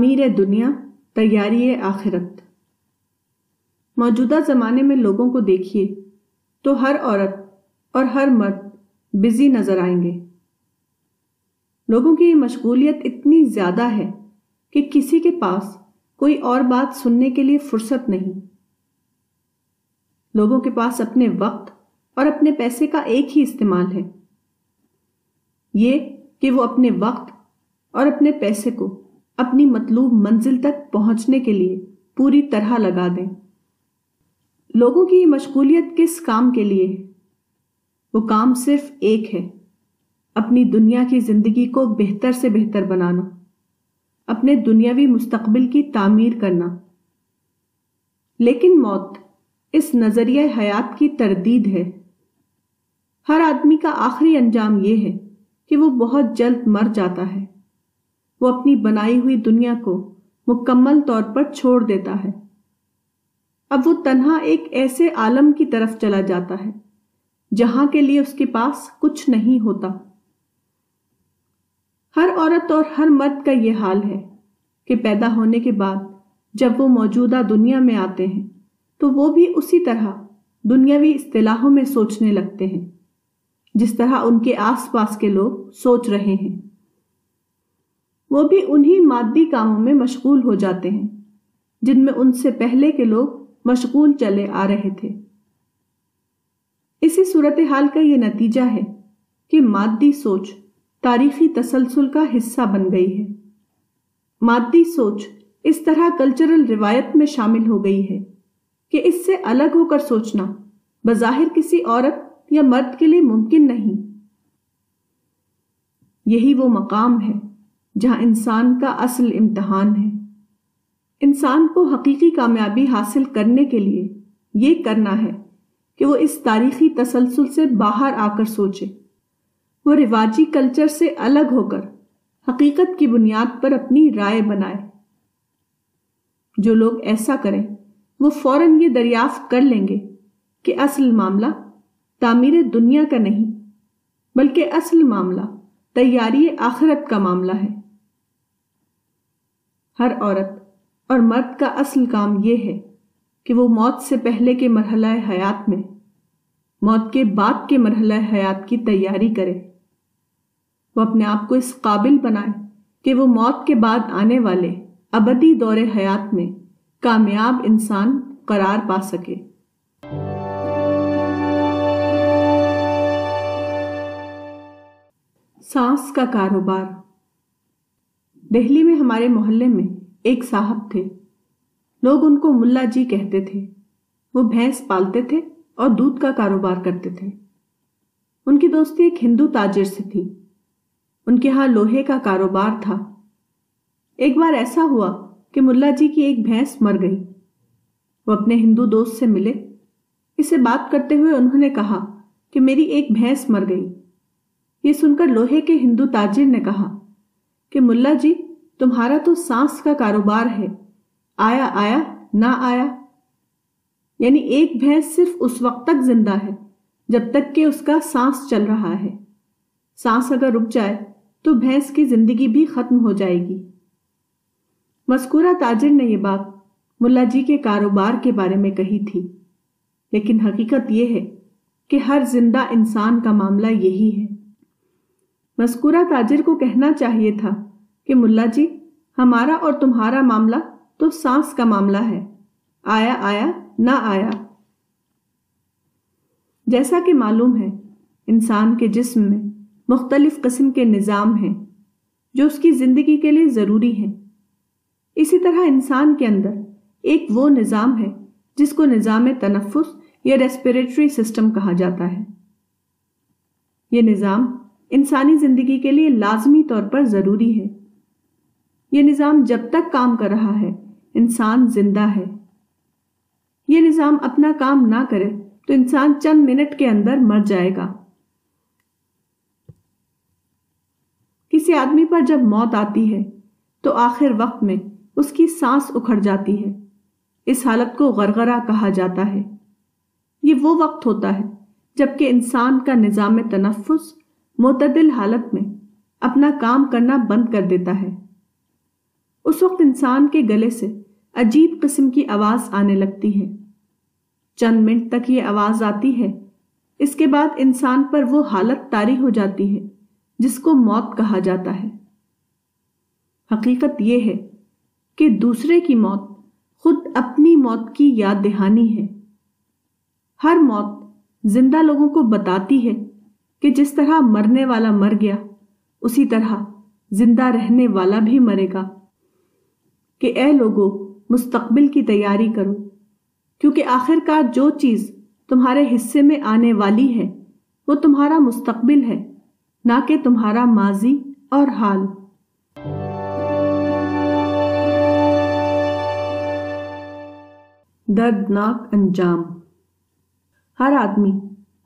تعمیر دنیا، تیاری آخرت۔ موجودہ زمانے میں لوگوں کو دیکھیے تو ہر عورت اور ہر مرد بزی نظر آئیں گے۔ لوگوں کی مشغولیت اتنی زیادہ ہے کہ کسی کے پاس کوئی اور بات سننے کے لیے فرصت نہیں۔ لوگوں کے پاس اپنے وقت اور اپنے پیسے کا ایک ہی استعمال ہے، یہ کہ وہ اپنے وقت اور اپنے پیسے کو اپنی مطلوب منزل تک پہنچنے کے لیے پوری طرح لگا دیں۔ لوگوں کی مشغولیت کس کام کے لیے ہے؟ وہ کام صرف ایک ہے، اپنی دنیا کی زندگی کو بہتر سے بہتر بنانا، اپنے دنیاوی مستقبل کی تعمیر کرنا۔ لیکن موت اس نظریہ حیات کی تردید ہے۔ ہر آدمی کا آخری انجام یہ ہے کہ وہ بہت جلد مر جاتا ہے، وہ اپنی بنائی ہوئی دنیا کو مکمل طور پر چھوڑ دیتا ہے۔ اب وہ تنہا ایک ایسے عالم کی طرف چلا جاتا ہے جہاں کے لیے اس کے پاس کچھ نہیں ہوتا۔ ہر عورت اور ہر مرد کا یہ حال ہے کہ پیدا ہونے کے بعد جب وہ موجودہ دنیا میں آتے ہیں تو وہ بھی اسی طرح دنیاوی اصطلاحوں میں سوچنے لگتے ہیں جس طرح ان کے آس پاس کے لوگ سوچ رہے ہیں۔ وہ بھی انہی مادی کاموں میں مشغول ہو جاتے ہیں جن میں ان سے پہلے کے لوگ مشغول چلے آ رہے تھے۔ اسی صورتحال کا یہ نتیجہ ہے کہ مادی سوچ تاریخی تسلسل کا حصہ بن گئی ہے۔ مادی سوچ اس طرح کلچرل روایت میں شامل ہو گئی ہے کہ اس سے الگ ہو کر سوچنا بظاہر کسی عورت یا مرد کے لیے ممکن نہیں۔ یہی وہ مقام ہے جہاں انسان کا اصل امتحان ہے۔ انسان کو حقیقی کامیابی حاصل کرنے کے لیے یہ کرنا ہے کہ وہ اس تاریخی تسلسل سے باہر آ کر سوچے، وہ رواجی کلچر سے الگ ہو کر حقیقت کی بنیاد پر اپنی رائے بنائے۔ جو لوگ ایسا کریں وہ فوراً یہ دریافت کر لیں گے کہ اصل معاملہ تعمیر دنیا کا نہیں بلکہ اصل معاملہ تیاری آخرت کا معاملہ ہے۔ ہر عورت اور مرد کا اصل کام یہ ہے کہ وہ موت سے پہلے کے مرحلہ حیات میں موت کے بعد کے مرحلہ حیات کی تیاری کرے۔ وہ اپنے آپ کو اس قابل بنائے کہ وہ موت کے بعد آنے والے ابدی دور حیات میں کامیاب انسان قرار پا سکے۔ سانس کا کاروبار۔ دہلی میں ہمارے محلے میں ایک صاحب تھے، لوگ ان کو ملا جی کہتے تھے۔ وہ بھینس پالتے تھے اور دودھ کا کاروبار کرتے تھے۔ ان کی دوستی ایک ہندو تاجر سے تھی، ان کے ہاں لوہے کا کاروبار تھا۔ ایک بار ایسا ہوا کہ ملا جی کی ایک بھینس مر گئی۔ وہ اپنے ہندو دوست سے ملے، اس سے بات کرتے ہوئے انہوں نے کہا کہ میری ایک بھینس مر گئی۔ یہ سن کر لوہے کے ہندو تاجر نے کہا کہ ملا جی تمہارا تو سانس کا کاروبار ہے، آیا آیا نہ آیا، یعنی ایک بھینس صرف اس وقت تک زندہ ہے جب تک کہ اس کا سانس چل رہا ہے، سانس اگر رک جائے تو بھینس کی زندگی بھی ختم ہو جائے گی۔ مذکورہ تاجر نے یہ بات ملا جی کے کاروبار کے بارے میں کہی تھی، لیکن حقیقت یہ ہے کہ ہر زندہ انسان کا معاملہ یہی ہے۔ مذکورہ تاجر کو کہنا چاہیے تھا کہ ملا جی ہمارا اور تمہارا معاملہ تو سانس کا معاملہ ہے، آیا آیا نہ آیا۔ جیسا کہ معلوم ہے انسان کے جسم میں مختلف قسم کے نظام ہیں جو اس کی زندگی کے لیے ضروری ہیں، اسی طرح انسان کے اندر ایک وہ نظام ہے جس کو نظام تنفس یا ریسپیریٹری سسٹم کہا جاتا ہے۔ یہ نظام انسانی زندگی کے لیے لازمی طور پر ضروری ہے۔ یہ نظام جب تک کام کر رہا ہے انسان زندہ ہے۔ یہ نظام اپنا کام نہ کرے تو انسان چند منٹ کے اندر مر جائے گا۔ کسی آدمی پر جب موت آتی ہے تو آخر وقت میں اس کی سانس اکھڑ جاتی ہے، اس حالت کو غرغرہ کہا جاتا ہے۔ یہ وہ وقت ہوتا ہے جبکہ انسان کا نظام تنفس معتدل حالت میں اپنا کام کرنا بند کر دیتا ہے۔ اس وقت انسان کے گلے سے عجیب قسم کی آواز آنے لگتی ہے۔ چند منٹ تک یہ آواز آتی ہے، اس کے بعد انسان پر وہ حالت طاری ہو جاتی ہے جس کو موت کہا جاتا ہے۔ حقیقت یہ ہے کہ دوسرے کی موت خود اپنی موت کی یاد دہانی ہے۔ ہر موت زندہ لوگوں کو بتاتی ہے کہ جس طرح مرنے والا مر گیا، اسی طرح زندہ رہنے والا بھی مرے گا، کہ اے لوگوں، مستقبل کی تیاری کرو، کیونکہ آخر کار جو چیز تمہارے حصے میں آنے والی ہے وہ تمہارا مستقبل ہے، نہ کہ تمہارا ماضی اور حال۔ دردناک انجام۔ ہر آدمی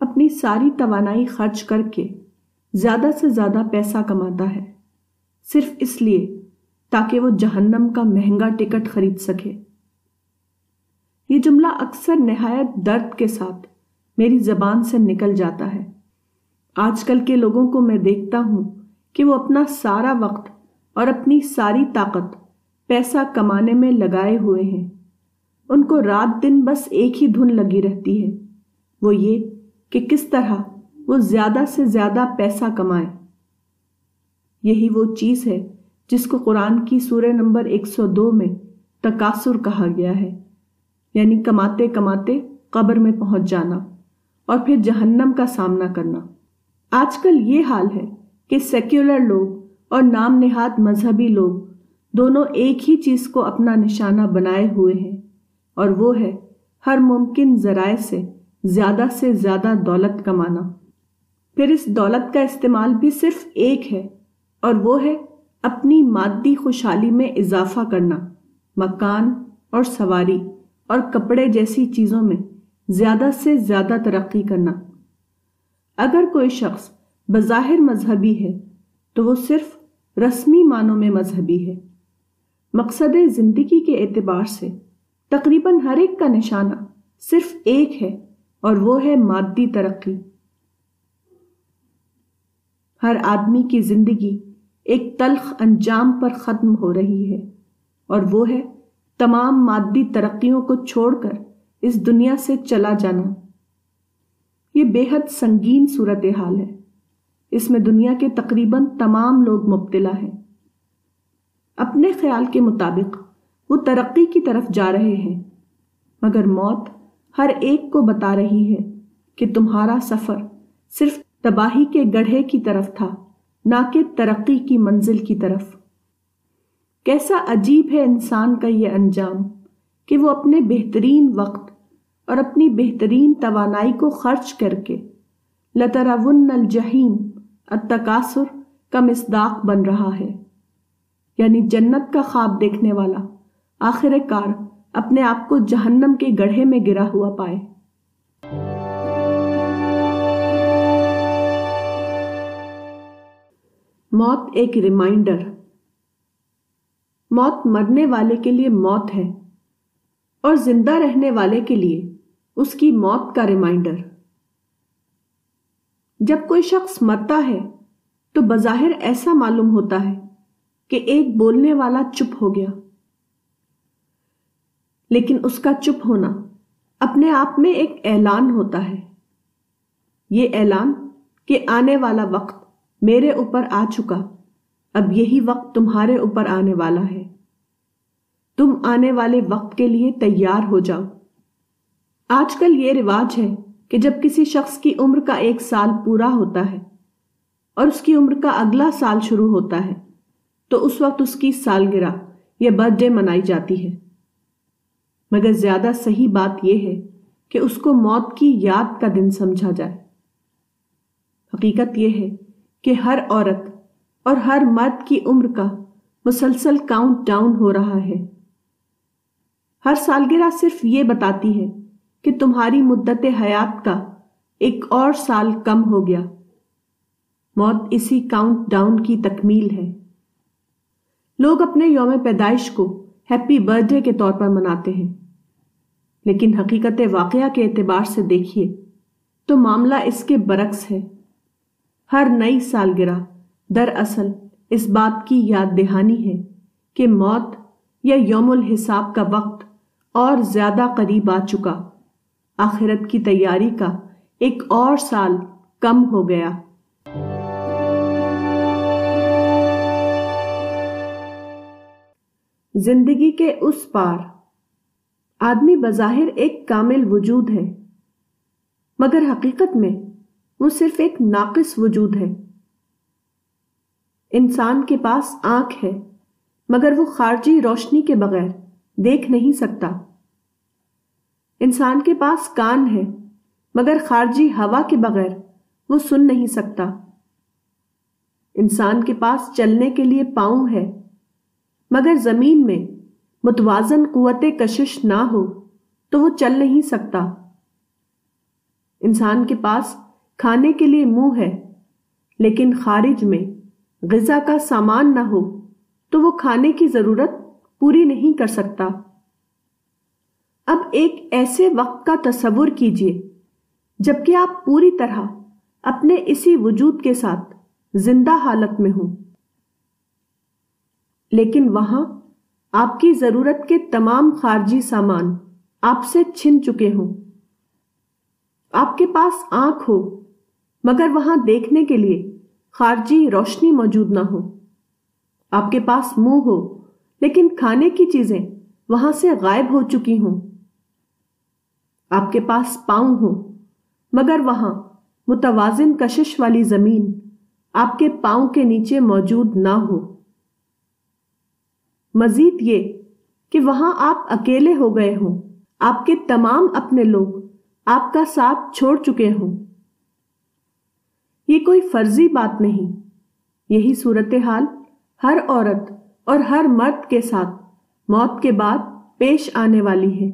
اپنی ساری توانائی خرچ کر کے زیادہ سے زیادہ پیسہ کماتا ہے، صرف اس لیے تاکہ وہ جہنم کا مہنگا ٹکٹ خرید سکے۔ یہ جملہ اکثر نہایت درد کے ساتھ میری زبان سے نکل جاتا ہے۔ آج کل کے لوگوں کو میں دیکھتا ہوں کہ وہ اپنا سارا وقت اور اپنی ساری طاقت پیسہ کمانے میں لگائے ہوئے ہیں۔ ان کو رات دن بس ایک ہی دھن لگی رہتی ہے، وہ یہ کہ کس طرح وہ زیادہ سے زیادہ پیسہ کمائیں۔ یہی وہ چیز ہے جس کو قرآن کی سورہ نمبر 102 میں تکاثر کہا گیا ہے، یعنی کماتے کماتے قبر میں پہنچ جانا اور پھر جہنم کا سامنا کرنا۔ آج کل یہ حال ہے کہ سیکولر لوگ اور نام نہاد مذہبی لوگ دونوں ایک ہی چیز کو اپنا نشانہ بنائے ہوئے ہیں، اور وہ ہے ہر ممکن ذرائع سے زیادہ دولت کمانا۔ پھر اس دولت کا استعمال بھی صرف ایک ہے، اور وہ ہے اپنی مادی خوشحالی میں اضافہ کرنا، مکان اور سواری اور کپڑے جیسی چیزوں میں زیادہ سے زیادہ ترقی کرنا۔ اگر کوئی شخص بظاہر مذہبی ہے تو وہ صرف رسمی معنوں میں مذہبی ہے۔ مقصد زندگی کے اعتبار سے تقریباً ہر ایک کا نشانہ صرف ایک ہے، اور وہ ہے مادی ترقی۔ ہر آدمی کی زندگی ایک تلخ انجام پر ختم ہو رہی ہے، اور وہ ہے تمام مادی ترقیوں کو چھوڑ کر اس دنیا سے چلا جانا۔ یہ بے حد سنگین صورتحال ہے، اس میں دنیا کے تقریباً تمام لوگ مبتلا ہیں۔ اپنے خیال کے مطابق وہ ترقی کی طرف جا رہے ہیں، مگر موت ہر ایک کو بتا رہی ہے کہ تمہارا سفر صرف تباہی کے گڑھے کی طرف تھا، نہ کہ ترقی کی منزل کی طرف۔ کیسا عجیب ہے انسان کا یہ انجام کہ وہ اپنے بہترین وقت اور اپنی بہترین توانائی کو خرچ کر کے لَتَرَوُنَّ الْجَحِيمَ التکاثر کا مصداق بن رہا ہے، یعنی جنت کا خواب دیکھنے والا آخر کار اپنے آپ کو جہنم کے گڑھے میں گرا ہوا پائے۔ موت ایک ریمائنڈر۔ موت مرنے والے کے لیے موت ہے، اور زندہ رہنے والے کے لیے اس کی موت کا ریمائنڈر۔ جب کوئی شخص مرتا ہے تو بظاہر ایسا معلوم ہوتا ہے کہ ایک بولنے والا چپ ہو گیا، لیکن اس کا چپ ہونا اپنے آپ میں ایک اعلان ہوتا ہے، یہ اعلان کہ آنے والا وقت میرے اوپر آ چکا، اب یہی وقت تمہارے اوپر آنے والا ہے، تم آنے والے وقت کے لیے تیار ہو جاؤ۔ آج کل یہ رواج ہے کہ جب کسی شخص کی عمر کا ایک سال پورا ہوتا ہے اور اس کی عمر کا اگلا سال شروع ہوتا ہے تو اس وقت اس کی سالگرہ یا برتھ ڈے منائی جاتی ہے، مگر زیادہ صحیح بات یہ ہے کہ اس کو موت کی یاد کا دن سمجھا جائے۔ حقیقت یہ ہے کہ ہر عورت اور ہر مرد کی عمر کا مسلسل کاؤنٹ ڈاؤن ہو رہا ہے۔ ہر سالگرہ صرف یہ بتاتی ہے کہ تمہاری مدت حیات کا ایک اور سال کم ہو گیا۔ موت اسی کاؤنٹ ڈاؤن کی تکمیل ہے۔ لوگ اپنے یوم پیدائش کو ہیپی برتھ ڈے کے طور پر مناتے ہیں، لیکن حقیقت واقعہ کے اعتبار سے دیکھیے تو معاملہ اس کے برعکس ہے۔ ہر نئی سالگرہ دراصل اس بات کی یاد دہانی ہے کہ موت یا یوم الحساب کا وقت اور زیادہ قریب آ چکا، آخرت کی تیاری کا ایک اور سال کم ہو گیا۔ زندگی کے اس پار آدمی بظاہر ایک کامل وجود ہے، مگر حقیقت میں وہ صرف ایک ناقص وجود ہے۔ انسان کے پاس آنکھ ہے، مگر وہ خارجی روشنی کے بغیر دیکھ نہیں سکتا۔ انسان کے پاس کان ہے، مگر خارجی ہوا کے بغیر وہ سن نہیں سکتا۔ انسان کے پاس چلنے کے لیے پاؤں ہے، مگر زمین میں متوازن قوت کشش نہ ہو تو وہ چل نہیں سکتا۔ انسان کے پاس کھانے کے لیے منہ ہے، لیکن خارج میں غذا کا سامان نہ ہو تو وہ کھانے کی ضرورت پوری نہیں کر سکتا۔ اب ایک ایسے وقت کا تصور کیجیے جب کہ آپ پوری طرح اپنے اسی وجود کے ساتھ زندہ حالت میں ہوں، لیکن وہاں آپ کی ضرورت کے تمام خارجی سامان آپ سے چھن چکے ہوں۔ آپ کے پاس آنکھ ہو، مگر وہاں دیکھنے کے لیے خارجی روشنی موجود نہ ہو۔ آپ کے پاس منہ ہو، لیکن کھانے کی چیزیں وہاں سے غائب ہو چکی ہوں۔ آپ کے پاس پاؤں ہو، مگر وہاں متوازن کشش والی زمین آپ کے پاؤں کے نیچے موجود نہ ہو۔ مزید یہ کہ وہاں آپ اکیلے ہو گئے ہوں، آپ کے تمام اپنے لوگ آپ کا ساتھ چھوڑ چکے ہوں۔ یہ کوئی فرضی بات نہیں، یہی صورتحال ہر عورت اور ہر مرد کے ساتھ موت کے بعد پیش آنے والی ہے،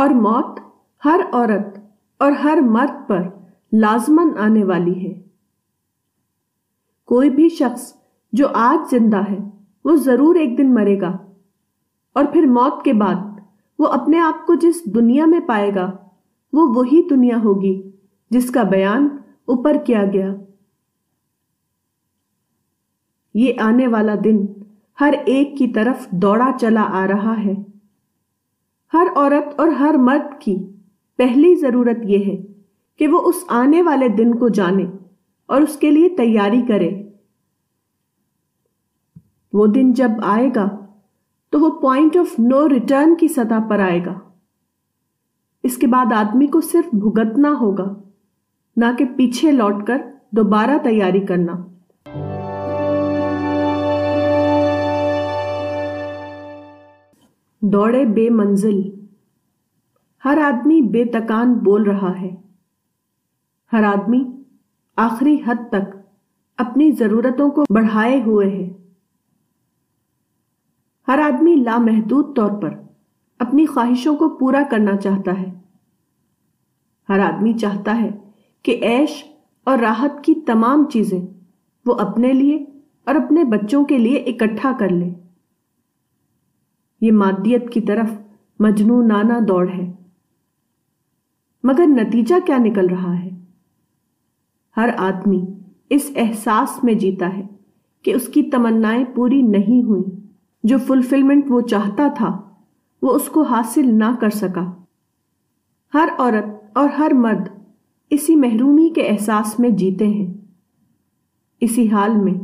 اور موت ہر عورت اور ہر مرد پر لازماً آنے والی ہے۔ کوئی بھی شخص جو آج زندہ ہے وہ ضرور ایک دن مرے گا، اور پھر موت کے بعد وہ اپنے آپ کو جس دنیا میں پائے گا وہ وہی دنیا ہوگی جس کا بیان اوپر کیا گیا۔ یہ آنے والا دن ہر ایک کی طرف دوڑا چلا آ رہا ہے۔ ہر عورت اور ہر مرد کی پہلی ضرورت یہ ہے کہ وہ اس آنے والے دن کو جانے اور اس کے لیے تیاری کرے۔ وہ دن جب آئے گا تو وہ پوائنٹ آف نو ریٹرن کی سطح پر آئے گا۔ اس کے بعد آدمی کو صرف بھگتنا ہوگا، نہ کہ پیچھے لوٹ کر دوبارہ تیاری کرنا۔ دوڑے بے منزل۔ ہر آدمی بے تکان بول رہا ہے، ہر آدمی آخری حد تک اپنی ضرورتوں کو بڑھائے ہوئے ہے، ہر آدمی لامحدود طور پر اپنی خواہشوں کو پورا کرنا چاہتا ہے۔ ہر آدمی چاہتا ہے کہ عیش اور راحت کی تمام چیزیں وہ اپنے لیے اور اپنے بچوں کے لیے اکٹھا کر لے۔ یہ مادیت کی طرف مجنونانہ دوڑ ہے، مگر نتیجہ کیا نکل رہا ہے؟ ہر آدمی اس احساس میں جیتا ہے کہ اس کی تمنائیں پوری نہیں ہوئیں، جو فلفلمنٹ وہ چاہتا تھا وہ اس کو حاصل نہ کر سکا۔ ہر عورت اور ہر مرد اسی محرومی کے احساس میں جیتے ہیں، اسی حال میں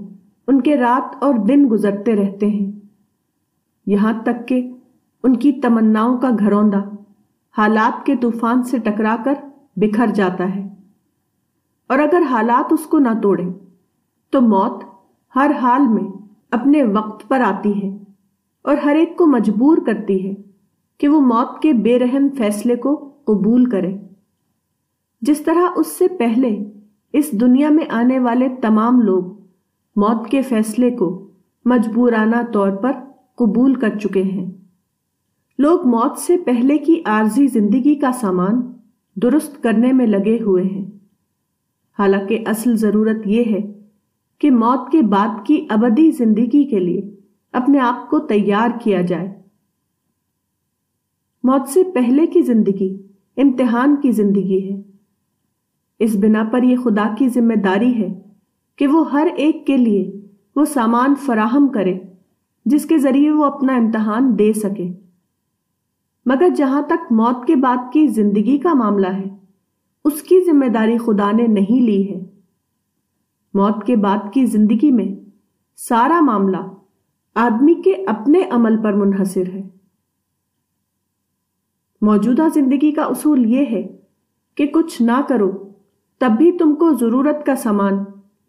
ان کے رات اور دن گزرتے رہتے ہیں، یہاں تک کہ ان کی تمناؤں کا گھروندہ حالات کے طوفان سے ٹکرا کر بکھر جاتا ہے، اور اگر حالات اس کو نہ توڑیں تو موت ہر حال میں اپنے وقت پر آتی ہے اور ہر ایک کو مجبور کرتی ہے کہ وہ موت کے بے رحم فیصلے کو قبول کرے۔ جس طرح اس سے پہلے اس دنیا میں آنے والے تمام لوگ موت کے فیصلے کو مجبورانہ طور پر قبول کر چکے ہیں، لوگ موت سے پہلے کی عارضی زندگی کا سامان درست کرنے میں لگے ہوئے ہیں، حالانکہ اصل ضرورت یہ ہے کہ موت کے بعد کی ابدی زندگی کے لیے اپنے آپ کو تیار کیا جائے۔ موت سے پہلے کی زندگی امتحان کی زندگی ہے، اس بنا پر یہ خدا کی ذمہ داری ہے کہ وہ ہر ایک کے لیے وہ سامان فراہم کرے جس کے ذریعے وہ اپنا امتحان دے سکے۔ مگر جہاں تک موت کے بعد کی زندگی کا معاملہ ہے، اس کی ذمہ داری خدا نے نہیں لی ہے۔ موت کے بعد کی زندگی میں سارا معاملہ آدمی کے اپنے عمل پر منحصر ہے۔ موجودہ زندگی کا اصول یہ ہے کہ کچھ نہ کرو تب بھی تم کو ضرورت کا سامان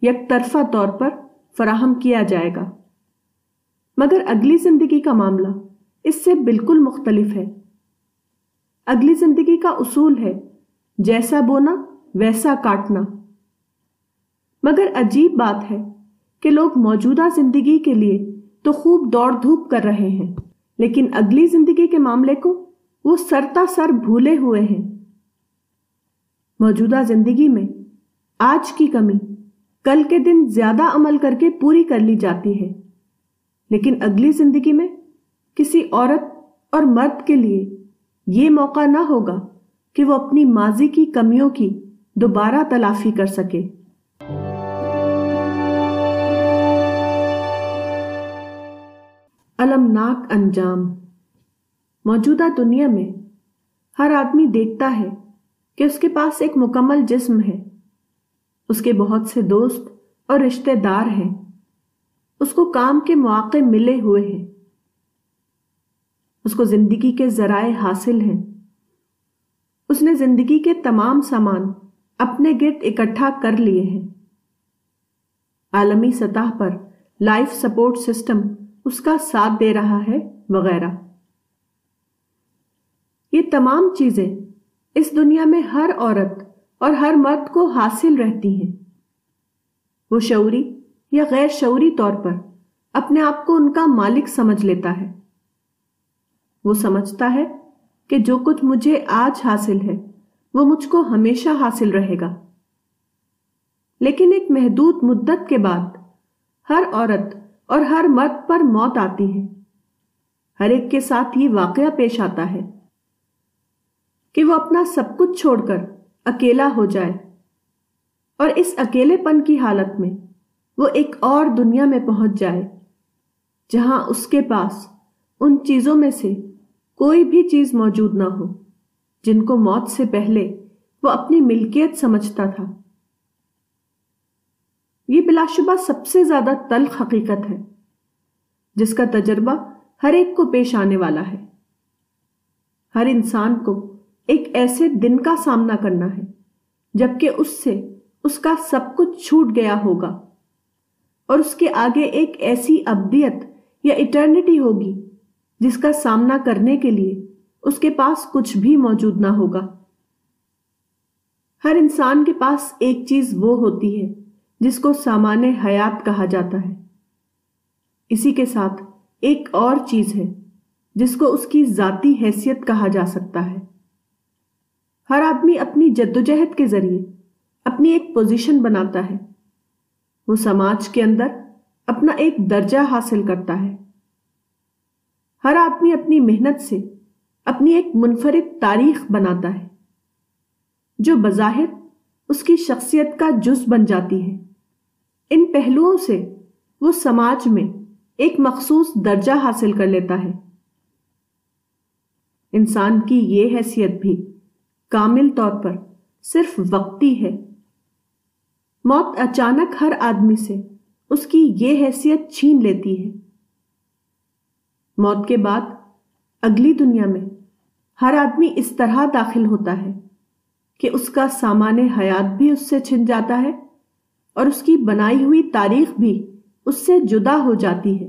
یک طرفہ طور پر فراہم کیا جائے گا، مگر اگلی زندگی کا معاملہ اس سے بالکل مختلف ہے۔ اگلی زندگی کا اصول ہے جیسا بونا ویسا کاٹنا۔ مگر عجیب بات ہے کہ لوگ موجودہ زندگی کے لیے تو خوب دوڑ دھوپ کر رہے ہیں، لیکن اگلی زندگی کے معاملے کو وہ سرتا سر بھولے ہوئے ہیں۔ موجودہ زندگی میں آج کی کمی کل کے دن زیادہ عمل کر کے پوری کر لی جاتی ہے، لیکن اگلی زندگی میں کسی عورت اور مرد کے لیے یہ موقع نہ ہوگا کہ وہ اپنی ماضی کی کمیوں کی دوبارہ تلافی کر سکے۔ المناک انجام۔ موجودہ دنیا میں ہر آدمی دیکھتا ہے کہ اس کے پاس ایک مکمل جسم ہے، اس کے بہت سے دوست اور رشتہ دار ہیں، اس کو کام کے مواقع ملے ہوئے ہیں، اس کو زندگی کے ذرائع حاصل ہیں، اس نے زندگی کے تمام سامان اپنے گرد اکٹھا کر لیے ہیں۔ عالمی سطح پر لائف سپورٹ سسٹم اس کا ساتھ دے رہا ہے وغیرہ۔ یہ تمام چیزیں اس دنیا میں ہر عورت اور ہر مرد کو حاصل رہتی ہیں۔ وہ شعوری یا غیر شعوری طور پر اپنے آپ کو ان کا مالک سمجھ لیتا ہے۔ وہ سمجھتا ہے کہ جو کچھ مجھے آج حاصل ہے وہ مجھ کو ہمیشہ حاصل رہے گا، لیکن ایک محدود مدت کے بعد ہر عورت اور ہر مرد پر موت آتی ہے۔ ہر ایک کے ساتھ یہ واقعہ پیش آتا ہے کہ وہ اپنا سب کچھ چھوڑ کر اکیلا ہو جائے، اور اس اکیلے پن کی حالت میں وہ ایک اور دنیا میں پہنچ جائے جہاں اس کے پاس ان چیزوں میں سے کوئی بھی چیز موجود نہ ہو جن کو موت سے پہلے وہ اپنی ملکیت سمجھتا تھا۔ یہ بلا شبہ سب سے زیادہ تلخ حقیقت ہے جس کا تجربہ ہر ایک کو پیش آنے والا ہے۔ ہر انسان کو ایک ایسے دن کا سامنا کرنا ہے جبکہ اس سے اس کا سب کچھ چھوٹ گیا ہوگا، اور اس کے آگے ایک ایسی ابدیت یا ایٹرنٹی ہوگی جس کا سامنا کرنے کے لیے اس کے پاس کچھ بھی موجود نہ ہوگا۔ ہر انسان کے پاس ایک چیز وہ ہوتی ہے جس کو سامان حیات کہا جاتا ہے۔ اسی کے ساتھ ایک اور چیز ہے جس کو اس کی ذاتی حیثیت کہا جا سکتا ہے۔ ہر آدمی اپنی جدوجہد کے ذریعے اپنی ایک پوزیشن بناتا ہے، وہ سماج کے اندر اپنا ایک درجہ حاصل کرتا ہے۔ ہر آدمی اپنی محنت سے اپنی ایک منفرد تاریخ بناتا ہے جو بظاہر اس کی شخصیت کا جز بن جاتی ہے۔ ان پہلوؤں سے وہ سماج میں ایک مخصوص درجہ حاصل کر لیتا ہے۔ انسان کی یہ حیثیت بھی کامل طور پر صرف وقتی ہے۔ موت اچانک ہر آدمی سے اس کی یہ حیثیت چھین لیتی ہے۔ موت کے بعد اگلی دنیا میں ہر آدمی اس طرح داخل ہوتا ہے کہ اس کا سامان حیات بھی اس سے چھن جاتا ہے، اور اس کی بنائی ہوئی تاریخ بھی اس سے جدا ہو جاتی ہے۔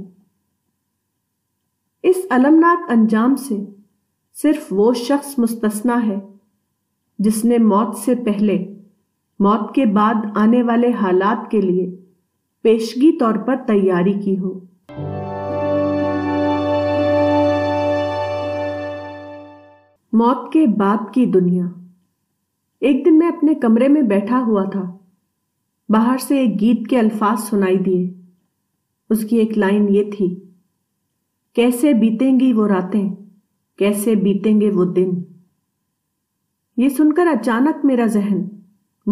اس المناک انجام سے صرف وہ شخص مستثنا ہے جس نے موت سے پہلے موت کے بعد آنے والے حالات کے لیے پیشگی طور پر تیاری کی ہو۔ موت کے بعد کی دنیا۔ ایک دن میں اپنے کمرے میں بیٹھا ہوا تھا، باہر سے ایک گیت کے الفاظ سنائی دیے۔ اس کی ایک لائن یہ تھی، کیسے بیتیں گی وہ راتیں، کیسے بیتیں گے وہ دن۔ یہ سن کر اچانک میرا ذہن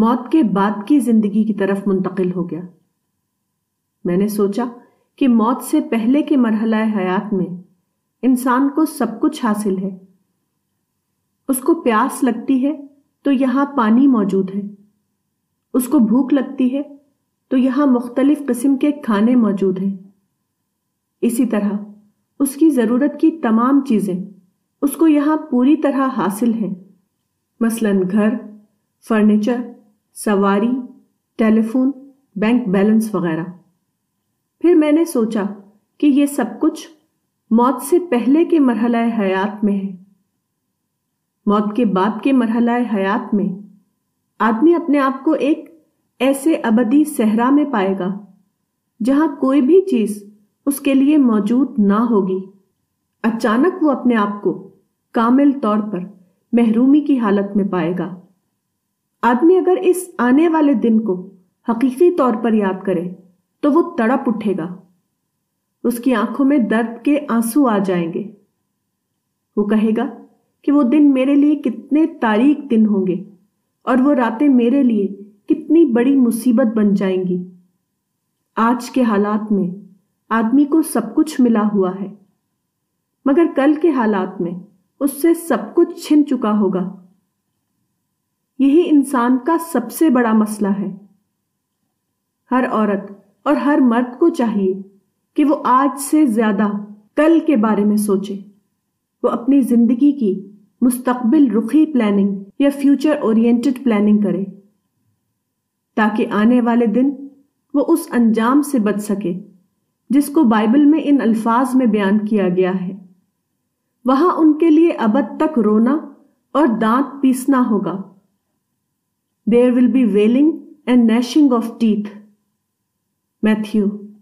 موت کے بعد کی زندگی کی طرف منتقل ہو گیا۔ میں نے سوچا کہ موت سے پہلے کے مرحلہ حیات میں انسان کو سب کچھ حاصل ہے۔ اس کو پیاس لگتی ہے تو یہاں پانی موجود ہے، اس کو بھوک لگتی ہے تو یہاں مختلف قسم کے کھانے موجود ہیں۔ اسی طرح اس کی ضرورت کی تمام چیزیں اس کو یہاں پوری طرح حاصل ہیں، مثلاً گھر، فرنیچر، سواری، ٹیلی فون، بینک بیلنس وغیرہ۔ پھر میں نے سوچا کہ یہ سب کچھ موت سے پہلے کے مرحلہ حیات میں ہے۔ موت کے بعد کے مرحلہ حیات میں آدمی اپنے آپ کو ایک ایسے ابدی صحرا میں پائے گا جہاں کوئی بھی چیز اس کے لیے موجود نہ ہوگی۔ اچانک وہ اپنے آپ کو کامل طور پر محرومی کی حالت میں پائے گا۔ آدمی اگر اس آنے والے دن کو حقیقی طور پر یاد کرے تو وہ تڑپ اٹھے گا، اس کی آنکھوں میں درد کے آنسو آ جائیں گے۔ وہ کہے گا کہ وہ دن میرے لیے کتنے تاریک دن ہوں گے اور وہ راتیں میرے لیے کتنی بڑی مصیبت بن جائیں گی۔ آج کے حالات میں آدمی کو سب کچھ ملا ہوا ہے، مگر کل کے حالات میں اس سے سب کچھ چھن چکا ہوگا۔ یہی انسان کا سب سے بڑا مسئلہ ہے۔ ہر عورت اور ہر مرد کو چاہیے کہ وہ آج سے زیادہ کل کے بارے میں سوچے۔ وہ اپنی زندگی کی مستقبل رخی پلاننگ یا فیوچر اورینٹڈ پلاننگ کرے، تاکہ آنے والے دن وہ اس انجام سے بچ سکے جس کو بائبل میں ان الفاظ میں بیان کیا گیا ہے۔ وہاں ان کے لیے ابد تک رونا اور دانت پیسنا ہوگا۔ There will be wailing and gnashing of teeth. Matthew